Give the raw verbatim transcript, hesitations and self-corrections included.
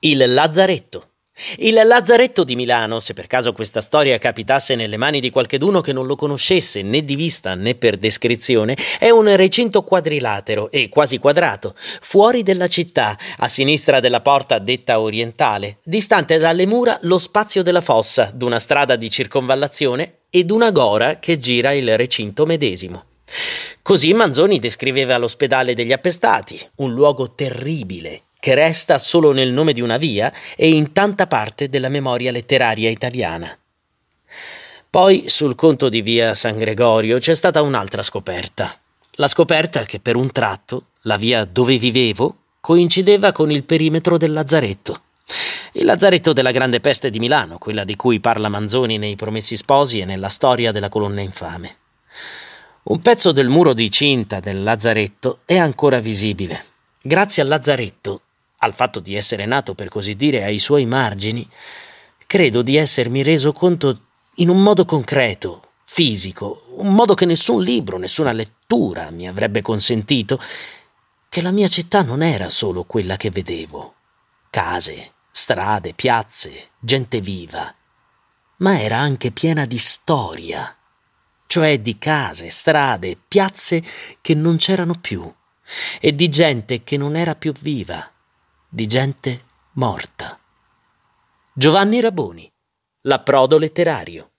Il Lazzaretto. Il Lazzaretto di Milano, se per caso questa storia capitasse nelle mani di qualcheduno che non lo conoscesse né di vista né per descrizione, è un recinto quadrilatero e quasi quadrato, fuori della città, a sinistra della porta detta orientale, distante dalle mura lo spazio della fossa, d'una strada di circonvallazione ed una gora che gira il recinto medesimo. Così Manzoni descriveva l'ospedale degli appestati, un luogo terribile, che resta solo nel nome di una via e in tanta parte della memoria letteraria italiana. Poi, sul conto di via San Gregorio, c'è stata un'altra scoperta. La scoperta che per un tratto la via dove vivevo coincideva con il perimetro del Lazzaretto. Il Lazzaretto della Grande Peste di Milano, quella di cui parla Manzoni nei Promessi Sposi e nella storia della colonna infame. Un pezzo del muro di cinta del Lazzaretto è ancora visibile. Grazie al Lazzaretto, al fatto di essere nato, per così dire, ai suoi margini, credo di essermi reso conto in un modo concreto, fisico, un modo che nessun libro, nessuna lettura mi avrebbe consentito, che la mia città non era solo quella che vedevo. Case, strade, piazze, gente viva, ma era anche piena di storia, cioè di case, strade, piazze che non c'erano più e di gente che non era più viva. Di gente morta. Giovanni Raboni, l'approdo letterario.